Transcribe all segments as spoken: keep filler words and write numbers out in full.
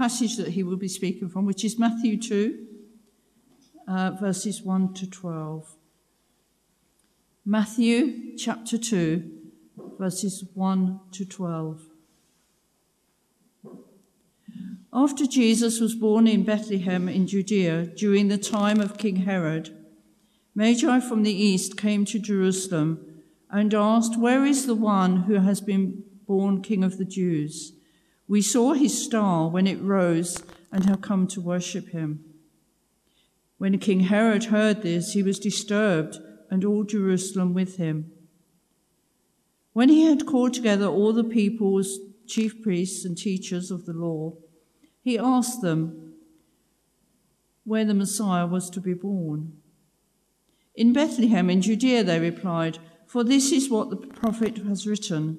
passage that he will be speaking from, which is Matthew two, uh, verses one to twelve. Matthew chapter two, verses one to twelve. After Jesus was born in Bethlehem in Judea during the time of King Herod, Magi from the east came to Jerusalem and asked, "Where is the one who has been born King of the Jews? We saw his star when it rose and have come to worship him." When King Herod heard this, he was disturbed, and all Jerusalem with him. When he had called together all the people's chief priests and teachers of the law, he asked them where the Messiah was to be born. "In Bethlehem in Judea," they replied, "for this is what the prophet has written.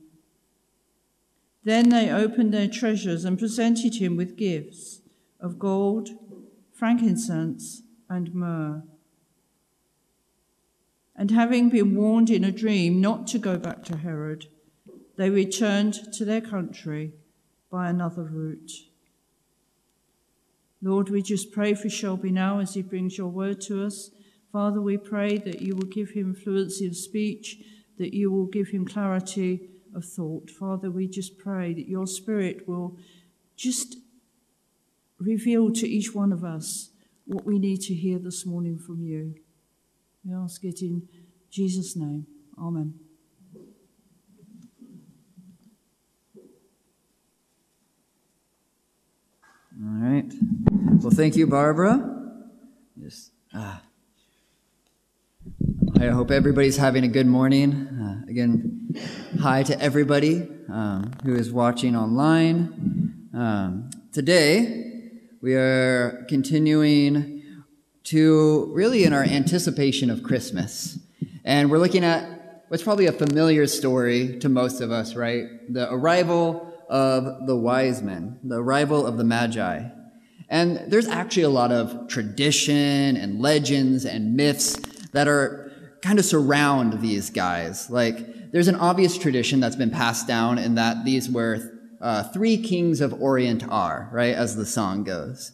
Then they opened their treasures and presented him with gifts of gold, frankincense, and myrrh. And having been warned in a dream not to go back to Herod, they returned to their country by another route. Lord, we just pray for Shelby now as he brings your word to us. Father, we pray that you will give him fluency of speech, that you will give him clarity of thought. Father, we just pray that your spirit will just reveal to each one of us what we need to hear this morning from you. We ask it in Jesus' name. Amen. All right. Well, thank you, Barbara. Just, uh, I hope everybody's having a good morning. Uh, again, hi to everybody um, who is watching online. Um, today, we are continuing to really in our anticipation of Christmas. And we're looking at what's probably a familiar story to most of us, right? The arrival of the wise men, the arrival of the Magi. And there's actually a lot of tradition and legends and myths that are kind of surround these guys. Like, there's an obvious tradition that's been passed down in that these were uh, three kings of Orient are, right, as the song goes.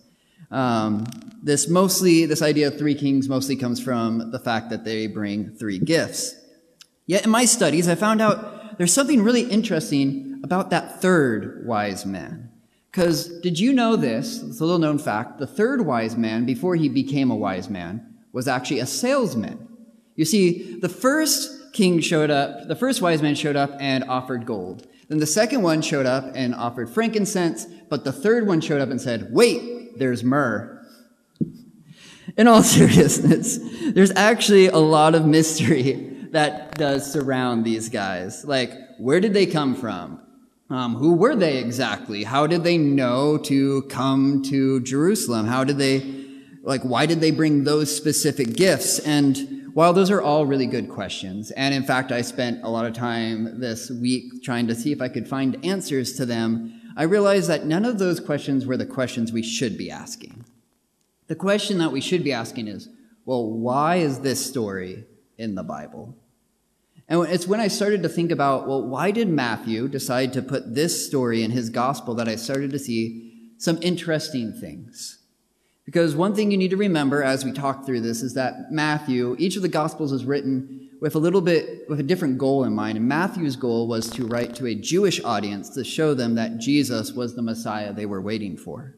Um, this mostly, this idea of three kings mostly comes from the fact that they bring three gifts. Yet in my studies, I found out there's something really interesting about that third wise man. Because did you know this? It's a little known fact. The third wise man, before he became a wise man, was actually a salesman. You see, the first king showed up, the first wise man showed up and offered gold. Then the second one showed up and offered frankincense, but the third one showed up and said, "Wait, there's myrrh." In all seriousness, there's actually a lot of mystery that does surround these guys. Like, where did they come from? Um, who were they exactly? How did they know to come to Jerusalem? How did they, like, why did they bring those specific gifts? And while those are all really good questions, and in fact, I spent a lot of time this week trying to see if I could find answers to them, I realized that none of those questions were the questions we should be asking. The question that we should be asking is, well, why is this story in the Bible? And it's when I started to think about, well, why did Matthew decide to put this story in his gospel that I started to see some interesting things. Because one thing you need to remember as we talk through this is that Matthew, each of the gospels is written with a little bit, with a different goal in mind. And Matthew's goal was to write to a Jewish audience to show them that Jesus was the Messiah they were waiting for.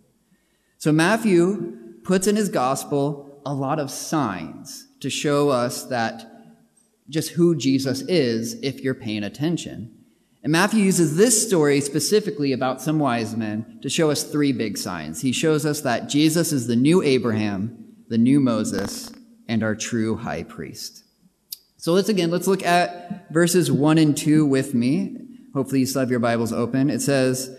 So Matthew puts in his gospel a lot of signs to show us that just who Jesus is if you're paying attention. And Matthew uses this story specifically about some wise men to show us three big signs. He shows us that Jesus is the new Abraham, the new Moses, and our true high priest. So let's again, let's look at verses one and two with me. Hopefully you still have your Bibles open. It says,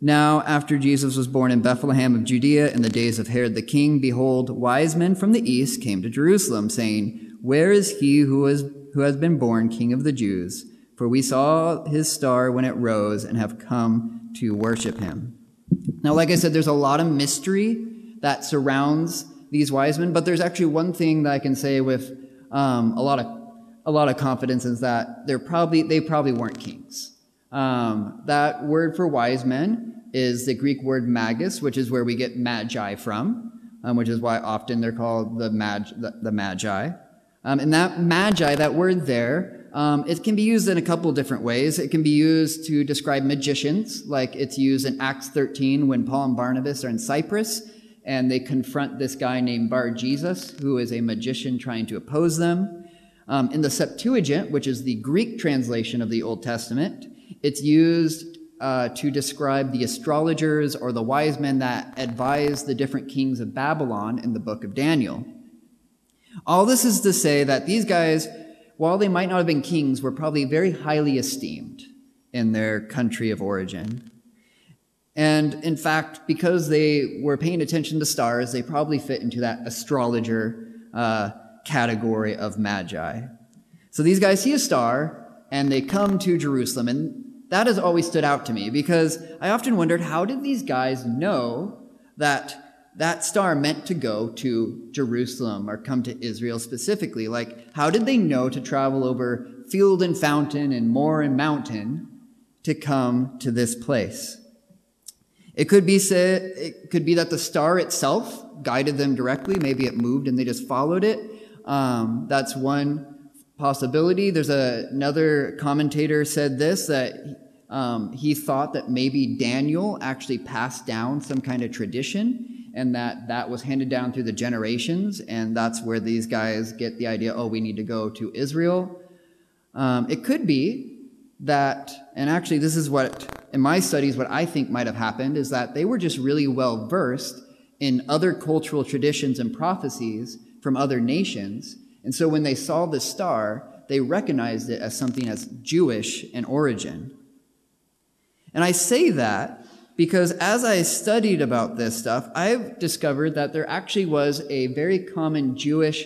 "Now, after Jesus was born in Bethlehem of Judea in the days of Herod the king, behold, wise men from the east came to Jerusalem, saying, 'Where is he who is who has been born King of the Jews? For we saw his star when it rose and have come to worship him.'" Now, like I said, there's a lot of mystery that surrounds these wise men, but there's actually one thing that I can say with um, a lot of a lot of confidence is that they're probably they probably weren't kings. Um, that word for wise men is the Greek word magus, which is where we get magi from, um, which is why often they're called the mag the, the magi. Um, and that magi, that word there, um, it can be used in a couple different ways. It can be used to describe magicians, like it's used in Acts thirteen when Paul and Barnabas are in Cyprus and they confront this guy named Bar Jesus, who is a magician trying to oppose them. Um, in the Septuagint, which is the Greek translation of the Old Testament, it's used uh, to describe the astrologers or the wise men that advised the different kings of Babylon in the book of Daniel. All this is to say that these guys, while they might not have been kings, were probably very highly esteemed in their country of origin. And in fact, because they were paying attention to stars, they probably fit into that astrologer uh, category of magi. So these guys see a star and they come to Jerusalem. And that has always stood out to me because I often wondered, how did these guys know that that star meant to go to Jerusalem or come to Israel specifically? Like, how did they know to travel over field and fountain and moor and mountain to come to this place? It could be said, it could be that the star itself guided them directly. Maybe it moved and they just followed it. Um, that's one possibility. There's a, another commentator said this, that um, he thought that maybe Daniel actually passed down some kind of tradition, and that that was handed down through the generations, and that's where these guys get the idea, oh, we need to go to Israel. Um, it could be that, and actually this is what, in my studies, what I think might have happened, is that they were just really well-versed in other cultural traditions and prophecies from other nations, and so when they saw this star, they recognized it as something as Jewish in origin. And I say that because as I studied about this stuff, I've discovered that there actually was a very common Jewish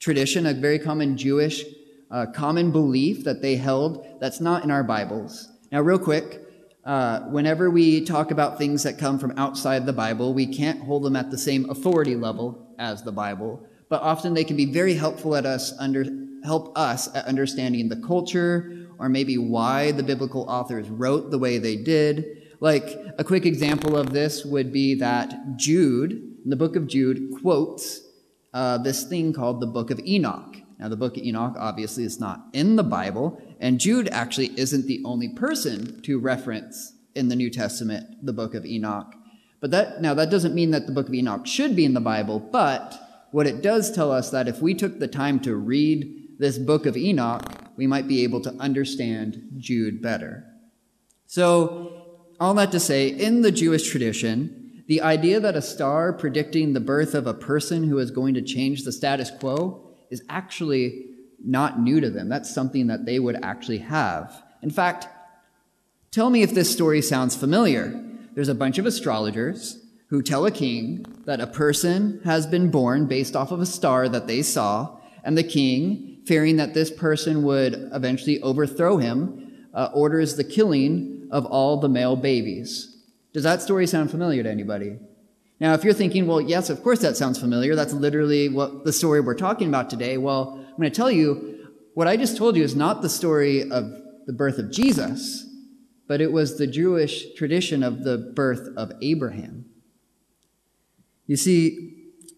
tradition, a very common Jewish uh, common belief that they held that's not in our Bibles. Now, real quick, uh, whenever we talk about things that come from outside the Bible, we can't hold them at the same authority level as the Bible, but often they can be very helpful at us under, help us at understanding the culture or maybe why the biblical authors wrote the way they did. Like, a quick example of this would be that Jude, in the book of Jude, quotes uh, this thing called the book of Enoch. Now, the book of Enoch, obviously, is not in the Bible, and Jude actually isn't the only person to reference in the New Testament the book of Enoch. But that now, that doesn't mean that the book of Enoch should be in the Bible, but what it does tell us that if we took the time to read this book of Enoch, we might be able to understand Jude better. So, all that to say, in the Jewish tradition, the idea that a star predicting the birth of a person who is going to change the status quo is actually not new to them. That's something that they would actually have. In fact, tell me if this story sounds familiar. There's a bunch of astrologers who tell a king that a person has been born based off of a star that they saw, and the king, fearing that this person would eventually overthrow him, uh, orders the killing of all the male babies. Does that story sound familiar to anybody? Now, if you're thinking, well, yes, of course that sounds familiar. That's literally what the story we're talking about today. Well, I'm going to tell you, what I just told you is not the story of the birth of Jesus, but it was the Jewish tradition of the birth of Abraham. You see,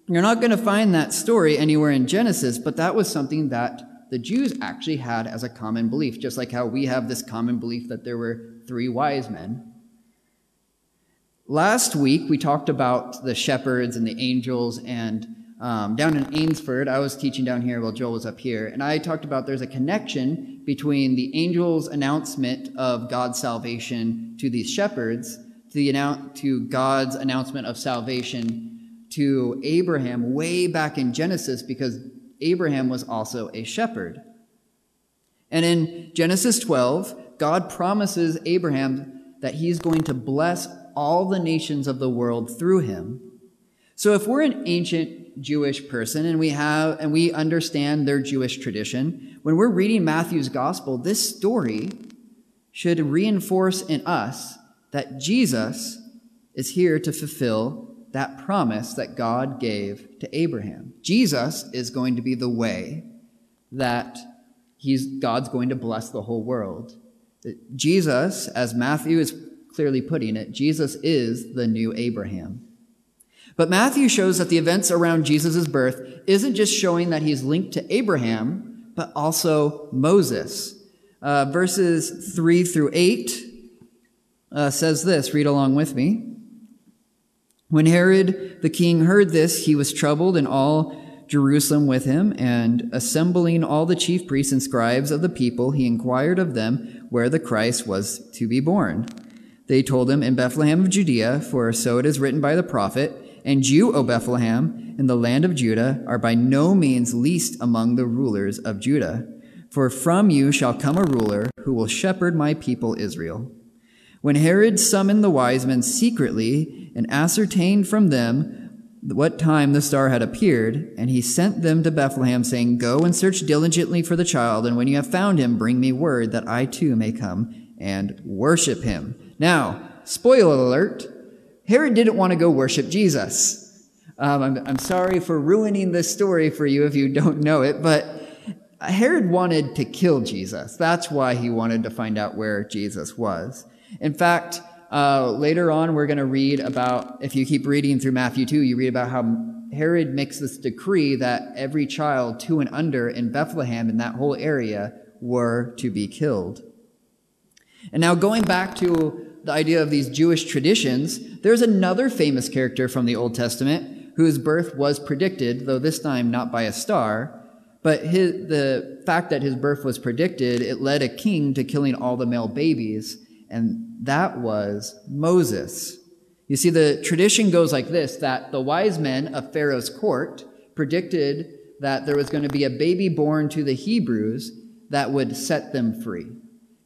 you're not going to find that story anywhere in Genesis, but that was something that the Jews actually had as a common belief, just like how we have this common belief that there were three wise men. Last week, we talked about the shepherds and the angels and um, down in Amesford. I was teaching down here while Joel was up here, and I talked about there's a connection between the angel's announcement of God's salvation to these shepherds, to, the annou- to God's announcement of salvation to Abraham way back in Genesis, because Abraham was also a shepherd. And in Genesis twelve, God promises Abraham that he's going to bless all the nations of the world through him. So if we're an ancient Jewish person and we have and we understand their Jewish tradition, when we're reading Matthew's gospel, this story should reinforce in us that Jesus is here to fulfill that promise that God gave to Abraham. Jesus is going to be the way that he's, God's going to bless the whole world. Jesus, as Matthew is clearly putting it, Jesus is the new Abraham. But Matthew shows that the events around Jesus' birth isn't just showing that he's linked to Abraham, but also Moses. Uh, verses three through eight uh, says this, read along with me. When Herod the king heard this, he was troubled, and all Jerusalem with him, and assembling all the chief priests and scribes of the people, he inquired of them where the Christ was to be born. They told him, in Bethlehem of Judea, for so it is written by the prophet, and you, O Bethlehem, in the land of Judah, are by no means least among the rulers of Judah, for from you shall come a ruler who will shepherd my people Israel. When Herod summoned the wise men secretly and ascertained from them what time the star had appeared, and he sent them to Bethlehem, saying, Go and search diligently for the child, and when you have found him, bring me word that I too may come and worship him. Now, spoiler alert, Herod didn't want to go worship Jesus. Um, I'm, I'm sorry for ruining this story for you if you don't know it, but Herod wanted to kill Jesus. That's why he wanted to find out where Jesus was. In fact, uh, later on, we're going to read about, if you keep reading through Matthew two, you read about how Herod makes this decree that every child two and under in Bethlehem, in that whole area, were to be killed. And now going back to the idea of these Jewish traditions, there's another famous character from the Old Testament whose birth was predicted, though this time not by a star. But his, the fact that his birth was predicted, it led a king to killing all the male babies, and that was Moses. You see, the tradition goes like this, that the wise men of Pharaoh's court predicted that there was going to be a baby born to the Hebrews that would set them free.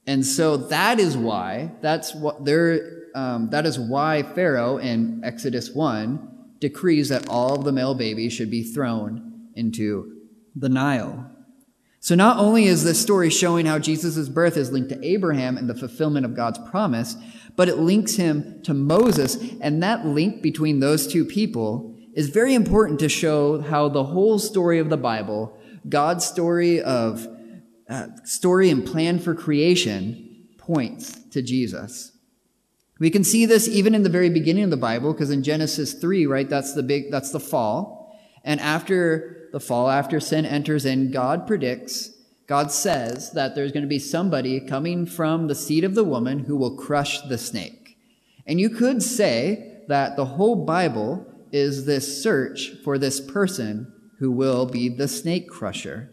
And so that is why, that's what they're, um, that is why Pharaoh in Exodus one decrees that all of the male babies should be thrown into the Nile. So not only is this story showing how Jesus' birth is linked to Abraham and the fulfillment of God's promise, but it links him to Moses, and that link between those two people is very important to show how the whole story of the Bible, God's story of uh, story and plan for creation, points to Jesus. We can see this even in the very beginning of the Bible, because in Genesis three, right, that's the big, that's the fall, and after the fall, after sin enters in, God predicts, God says that there's going to be somebody coming from the seed of the woman who will crush the snake. And you could say that the whole Bible is this search for this person who will be the snake crusher.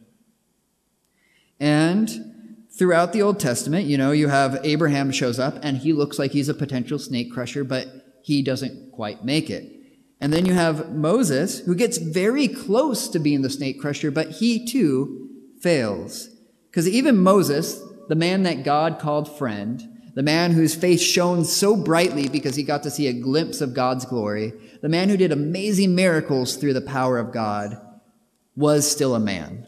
And throughout the Old Testament, you know, you have Abraham shows up and he looks like he's a potential snake crusher, but he doesn't quite make it. And then you have Moses, who gets very close to being the snake crusher, but he too fails. Because even Moses, the man that God called friend, the man whose face shone so brightly because he got to see a glimpse of God's glory, the man who did amazing miracles through the power of God, was still a man.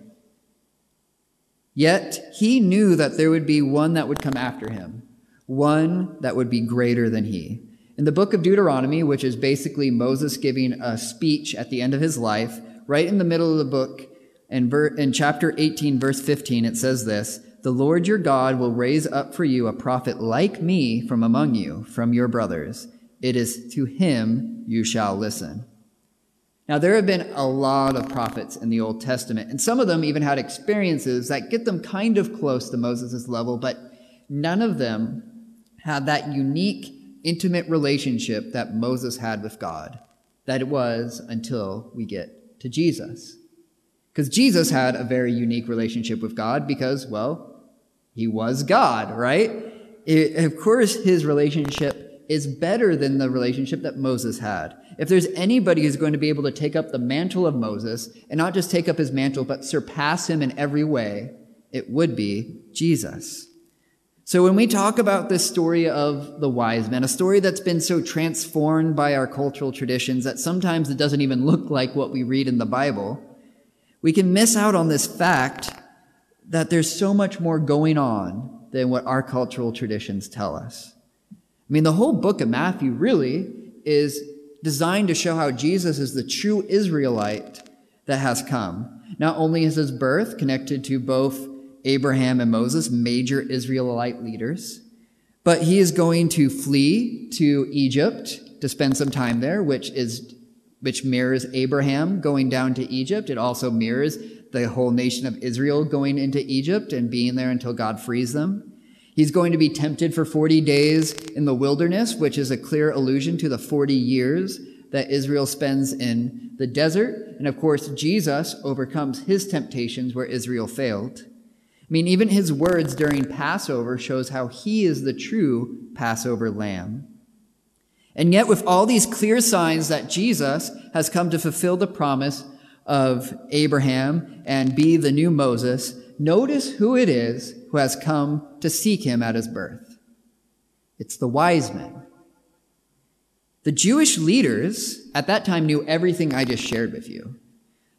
Yet he knew that there would be one that would come after him, one that would be greater than he. In the book of Deuteronomy, which is basically Moses giving a speech at the end of his life, right in the middle of the book, in, ver- in chapter eighteen, verse fifteen, it says this, The Lord your God will raise up for you a prophet like me from among you, from your brothers. It is to him you shall listen. Now, there have been a lot of prophets in the Old Testament, and some of them even had experiences that get them kind of close to Moses' level, but none of them had that unique intimate relationship that Moses had with God, that it was until we get to Jesus. Because Jesus had a very unique relationship with God because, well, he was God, right? It, of course, his relationship is better than the relationship that Moses had. If there's anybody who's going to be able to take up the mantle of Moses, and not just take up his mantle, but surpass him in every way, it would be Jesus. So when we talk about this story of the wise men, a story that's been so transformed by our cultural traditions that sometimes it doesn't even look like what we read in the Bible, we can miss out on this fact that there's so much more going on than what our cultural traditions tell us. I mean, the whole book of Matthew really is designed to show how Jesus is the true Israelite that has come. Not only is his birth connected to both Abraham and Moses, major Israelite leaders, but he is going to flee to Egypt to spend some time there, which is which mirrors Abraham going down to Egypt. It also mirrors the whole nation of Israel going into Egypt and being there until God frees them. He's going to be tempted for forty days in the wilderness, which is a clear allusion to the forty years that Israel spends in the desert. And of course, Jesus overcomes his temptations where Israel failed. I mean, even his words during Passover shows how he is the true Passover lamb. And yet, with all these clear signs that Jesus has come to fulfill the promise of Abraham and be the new Moses, notice who it is who has come to seek him at his birth. It's the wise men. The Jewish leaders at that time knew everything I just shared with you.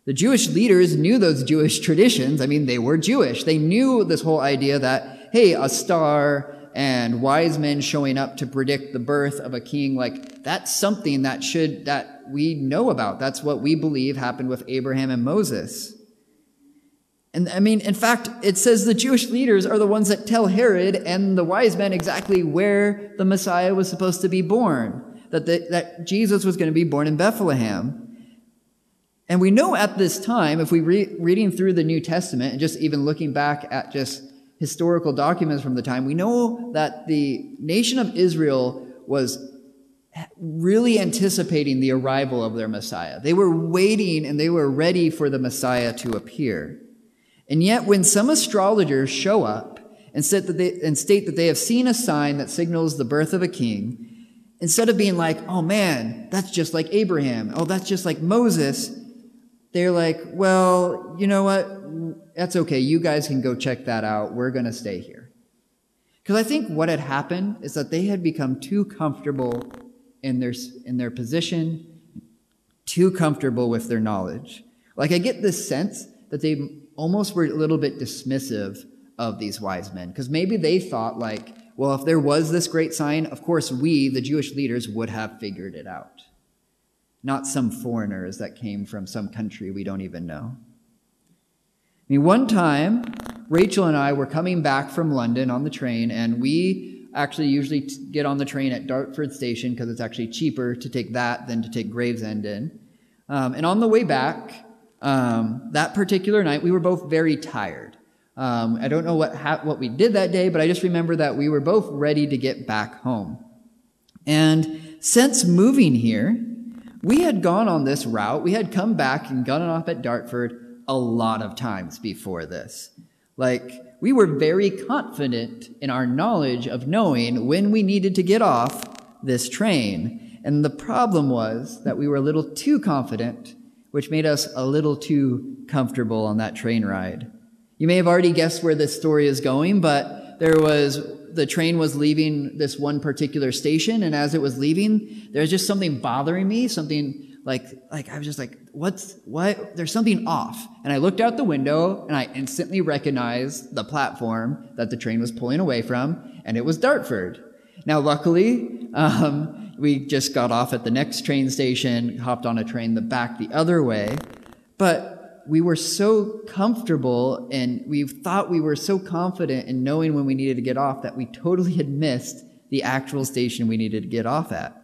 The Jewish leaders knew those Jewish traditions. I mean, they were Jewish. They knew this whole idea that, hey, a star and wise men showing up to predict the birth of a king, like that's something that should, that we know about. That's what we believe happened with Abraham and Moses. And I mean, in fact, it says the Jewish leaders are the ones that tell Herod and the wise men exactly where the Messiah was supposed to be born, that the, that Jesus was going to be born in Bethlehem. And we know at this time, if we re- reading through the New Testament and just even looking back at just historical documents from the time, we know that the nation of Israel was really anticipating the arrival of their Messiah. They were waiting and they were ready for the Messiah to appear. And yet when some astrologers show up and, said that they, and state that they have seen a sign that signals the birth of a king, instead of being like, oh man, that's just like Abraham, oh, that's just like Moses, they're like, well, you know what? That's okay. You guys can go check that out. We're going to stay here. Because I think what had happened is that they had become too comfortable in their, in their position, too comfortable with their knowledge. Like I get this sense that they almost were a little bit dismissive of these wise men. Because maybe they thought like, well, if there was this great sign, of course we, the Jewish leaders, would have figured it out. Not some foreigners that came from some country we don't even know. I mean, one time, Rachel and I were coming back from London on the train, and we actually usually t- get on the train at Dartford Station because it's actually cheaper to take that than to take Gravesend in. Um, and on the way back, um, that particular night, we were both very tired. Um, I don't know what ha- what we did that day, but I just remember that we were both ready to get back home. And since moving here, we had gone on this route. We had come back and gotten off at Dartford a lot of times before this. Like, we were very confident in our knowledge of knowing when we needed to get off this train. And the problem was that we were a little too confident, which made us a little too comfortable on that train ride. You may have already guessed where this story is going, but there was... the train was leaving this one particular station, and as it was leaving, there was just something bothering me, something like, like I was just like, what's, what? There's something off. And I looked out the window, and I instantly recognized the platform that the train was pulling away from, and it was Dartford. Now, luckily, um, we just got off at the next train station, hopped on a train the back the other way, but we were so comfortable and we thought we were so confident in knowing when we needed to get off that we totally had missed the actual station we needed to get off at.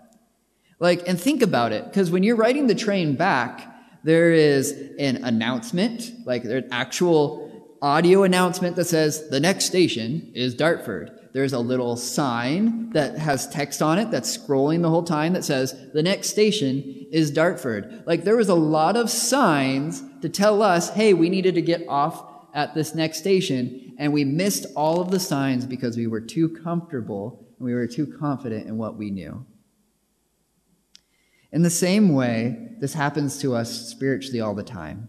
Like, and think about it, because when you're riding the train back, there is an announcement, like there's actual audio announcement that says the next station is Dartford. There's a little sign that has text on it that's scrolling the whole time that says the next station is Dartford. Like, there was a lot of signs to tell us, hey, we needed to get off at this next station, and we missed all of the signs because we were too comfortable and we were too confident in what we knew. In the same way, this happens to us spiritually all the time.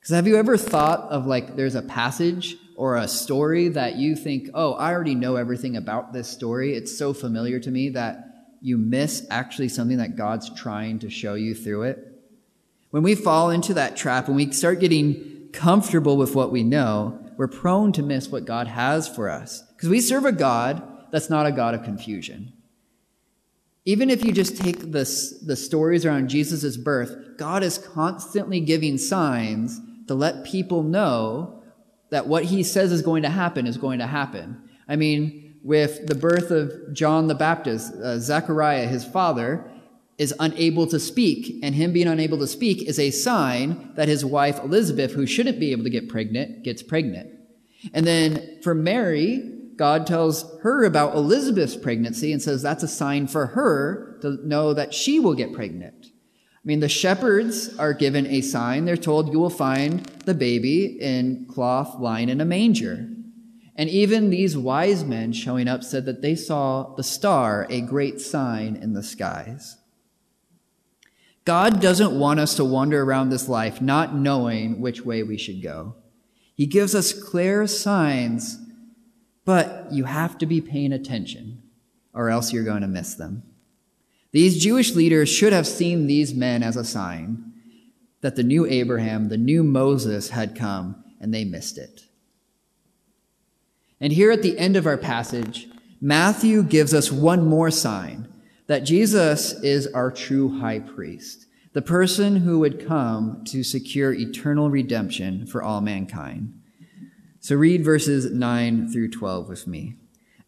Because have you ever thought of, like, there's a passage or a story that you think, oh, I already know everything about this story. It's so familiar to me, that you miss actually something that God's trying to show you through it. When we fall into that trap and we start getting comfortable with what we know, we're prone to miss what God has for us. Because we serve a God that's not a God of confusion. Even if you just take this, the stories around Jesus' birth, God is constantly giving signs to let people know that what he says is going to happen is going to happen. I mean, with the birth of John the Baptist, uh, Zechariah, his father, is unable to speak, and him being unable to speak is a sign that his wife Elizabeth, who shouldn't be able to get pregnant, gets pregnant. And then for Mary, God tells her about Elizabeth's pregnancy and says that's a sign for her to know that she will get pregnant. I mean, the shepherds are given a sign. They're told you will find the baby in cloth lying in a manger. And even these wise men showing up said that they saw the star, a great sign in the skies. God doesn't want us to wander around this life not knowing which way we should go. He gives us clear signs, but you have to be paying attention, or else you're going to miss them. These Jewish leaders should have seen these men as a sign that the new Abraham, the new Moses had come, and they missed it. And here at the end of our passage, Matthew gives us one more sign that Jesus is our true high priest, the person who would come to secure eternal redemption for all mankind. So read verses nine through twelve with me.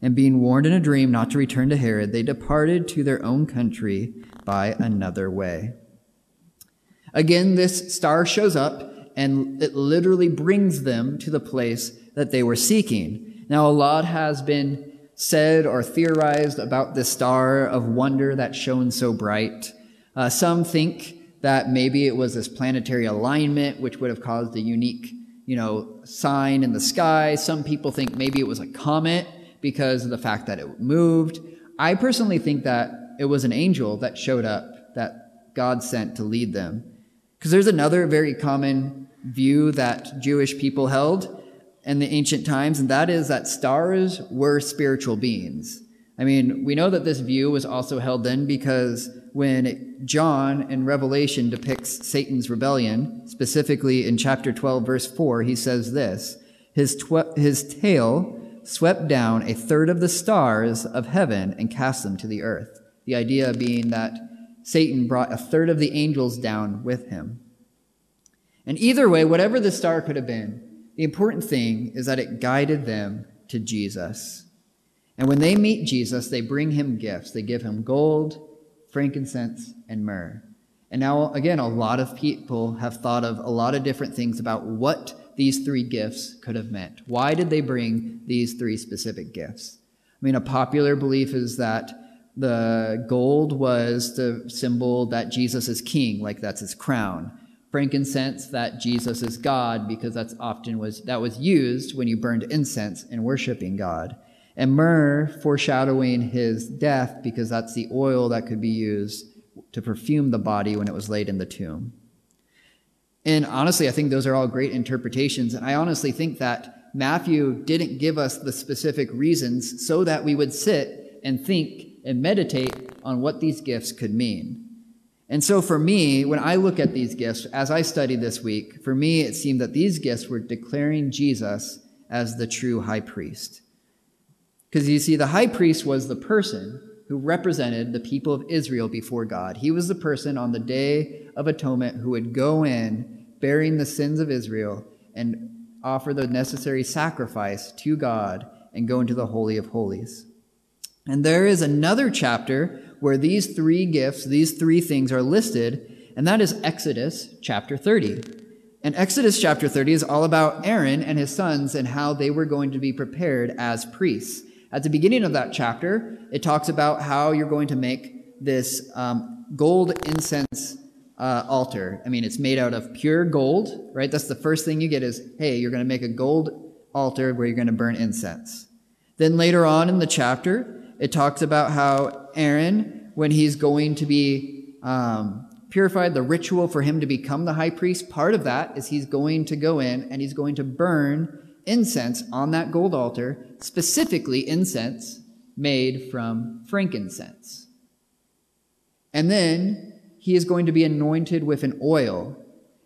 And being warned in a dream not to return to Herod, they departed to their own country by another way. Again, this star shows up, and it literally brings them to the place that they were seeking. Now, a lot has been said or theorized about this star of wonder that shone so bright. Uh, some think that maybe it was this planetary alignment, which would have caused a unique, you know, sign in the sky. Some people think maybe it was a comet because of the fact that it moved. I personally think that it was an angel that showed up, that God sent to lead them. Because there's another very common view that Jewish people held in the ancient times, and that is that stars were spiritual beings. I mean, we know that this view was also held then because when John in Revelation depicts Satan's rebellion, specifically in chapter twelve, verse four, he says this, his, tw- his tail swept down a third of the stars of heaven and cast them to the earth. The idea being that Satan brought a third of the angels down with him. And either way, whatever the star could have been, the important thing is that it guided them to Jesus. And when they meet Jesus, they bring him gifts. They give him gold, frankincense, and myrrh. And now, again, a lot of people have thought of a lot of different things about what these three gifts could have meant. Why did they bring these three specific gifts? I mean, a popular belief is that the gold was the symbol that Jesus is king, like that's his crown. Frankincense, that Jesus is God, because that's often was that was used when you burned incense in worshiping God. And myrrh foreshadowing his death, because that's the oil that could be used to perfume the body when it was laid in the tomb. And honestly, I think those are all great interpretations. And I honestly think that Matthew didn't give us the specific reasons so that we would sit and think and meditate on what these gifts could mean. And so for me, when I look at these gifts, as I studied this week, for me, it seemed that these gifts were declaring Jesus as the true high priest. Because you see, the high priest was the person who represented the people of Israel before God. He was the person on the Day of Atonement who would go in bearing the sins of Israel and offer the necessary sacrifice to God and go into the Holy of Holies. And there is another chapter where these three gifts, these three things are listed, and that is Exodus chapter thirty. And Exodus chapter thirty is all about Aaron and his sons and how they were going to be prepared as priests. At the beginning of that chapter, it talks about how you're going to make this um, gold incense uh, altar. I mean, it's made out of pure gold, right? That's the first thing you get is, hey, you're going to make a gold altar where you're going to burn incense. Then later on in the chapter, it talks about how Aaron, when he's going to be um, purified, the ritual for him to become the high priest, part of that is he's going to go in and he's going to burn incense on that gold altar, specifically incense made from frankincense. And then he is going to be anointed with an oil,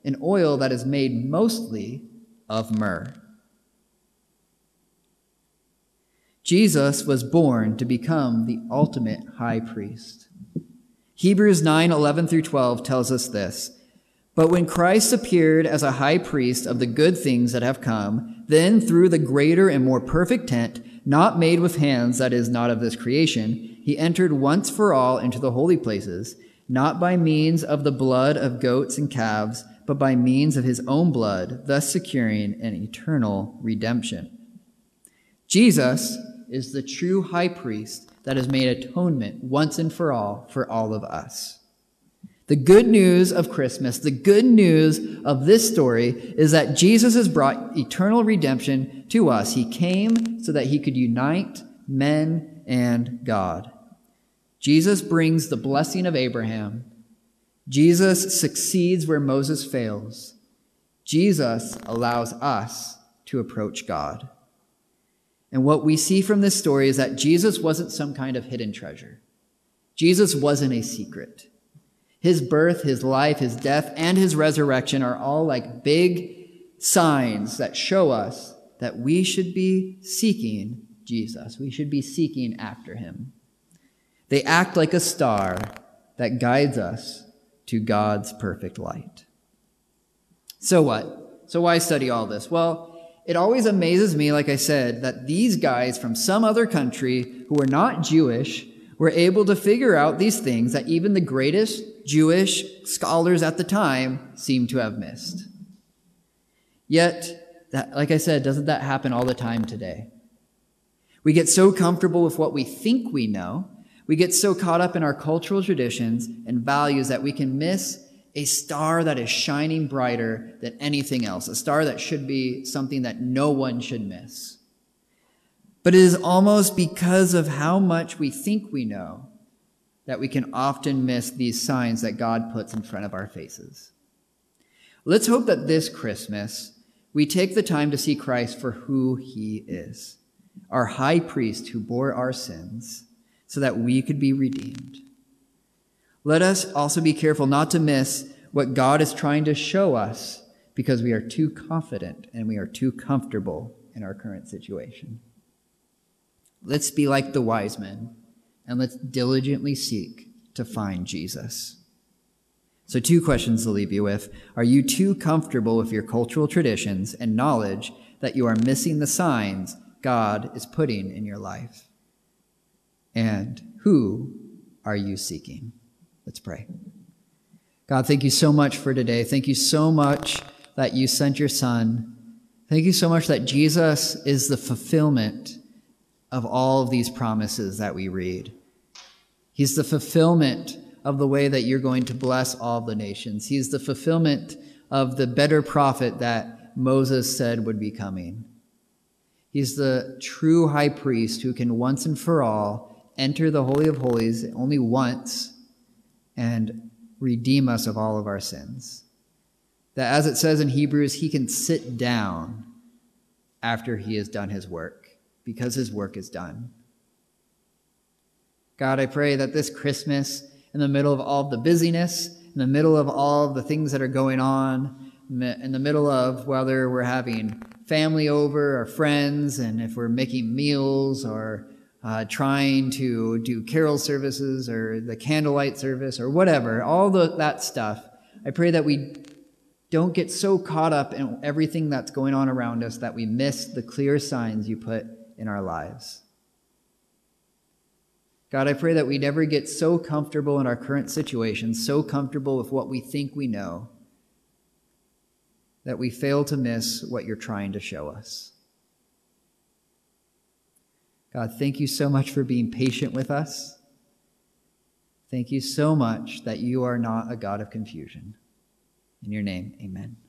an oil that is made mostly of myrrh. Jesus was born to become the ultimate high priest. Hebrews nine, eleven through twelve tells us this. But when Christ appeared as a high priest of the good things that have come, then through the greater and more perfect tent, not made with hands, that is, not of this creation, he entered once for all into the holy places, not by means of the blood of goats and calves, but by means of his own blood, thus securing an eternal redemption. Jesus is the true high priest that has made atonement once and for all for all of us. The good news of Christmas, the good news of this story is that Jesus has brought eternal redemption to us. He came so that he could unite men and God. Jesus brings the blessing of Abraham. Jesus succeeds where Moses fails. Jesus allows us to approach God. And what we see from this story is that Jesus wasn't some kind of hidden treasure. Jesus wasn't a secret. His birth, his life, his death, and his resurrection are all like big signs that show us that we should be seeking Jesus. We should be seeking after him. They act like a star that guides us to God's perfect light. So what? So why study all this? Well, it always amazes me, like I said, that these guys from some other country who are not Jewish were able to figure out these things that even the greatest Jewish scholars at the time seem to have missed. Yet, that, like I said, doesn't that happen all the time today? We get so comfortable with what we think we know, we get so caught up in our cultural traditions and values that we can miss a star that is shining brighter than anything else, a star that should be something that no one should miss. But it is almost because of how much we think we know that we can often miss these signs that God puts in front of our faces. Let's hope that this Christmas, we take the time to see Christ for who he is, our high priest who bore our sins so that we could be redeemed. Let us also be careful not to miss what God is trying to show us because we are too confident and we are too comfortable in our current situation. Let's be like the wise men, and let's diligently seek to find Jesus. So two questions to leave you with. Are you too comfortable with your cultural traditions and knowledge that you are missing the signs God is putting in your life? And who are you seeking? Let's pray. God, thank you so much for today. Thank you so much that you sent your son. Thank you so much that Jesus is the fulfillment of all of these promises that we read. He's the fulfillment of the way that you're going to bless all the nations. He's the fulfillment of the better prophet that Moses said would be coming. He's the true high priest who can once and for all enter the Holy of Holies only once and redeem us of all of our sins. That as it says in Hebrews, he can sit down after he has done his work, because his work is done. God, I pray that this Christmas, in the middle of all the busyness, in the middle of all the things that are going on, in the middle of whether we're having family over or friends, and if we're making meals or uh, trying to do carol services or the candlelight service or whatever, all the, that stuff, I pray that we don't get so caught up in everything that's going on around us that we miss the clear signs you put in our lives. God, I pray that we never get so comfortable in our current situation, so comfortable with what we think we know, that we fail to miss what you're trying to show us. God, thank you so much for being patient with us. Thank you so much that you are not a God of confusion. In your name, amen.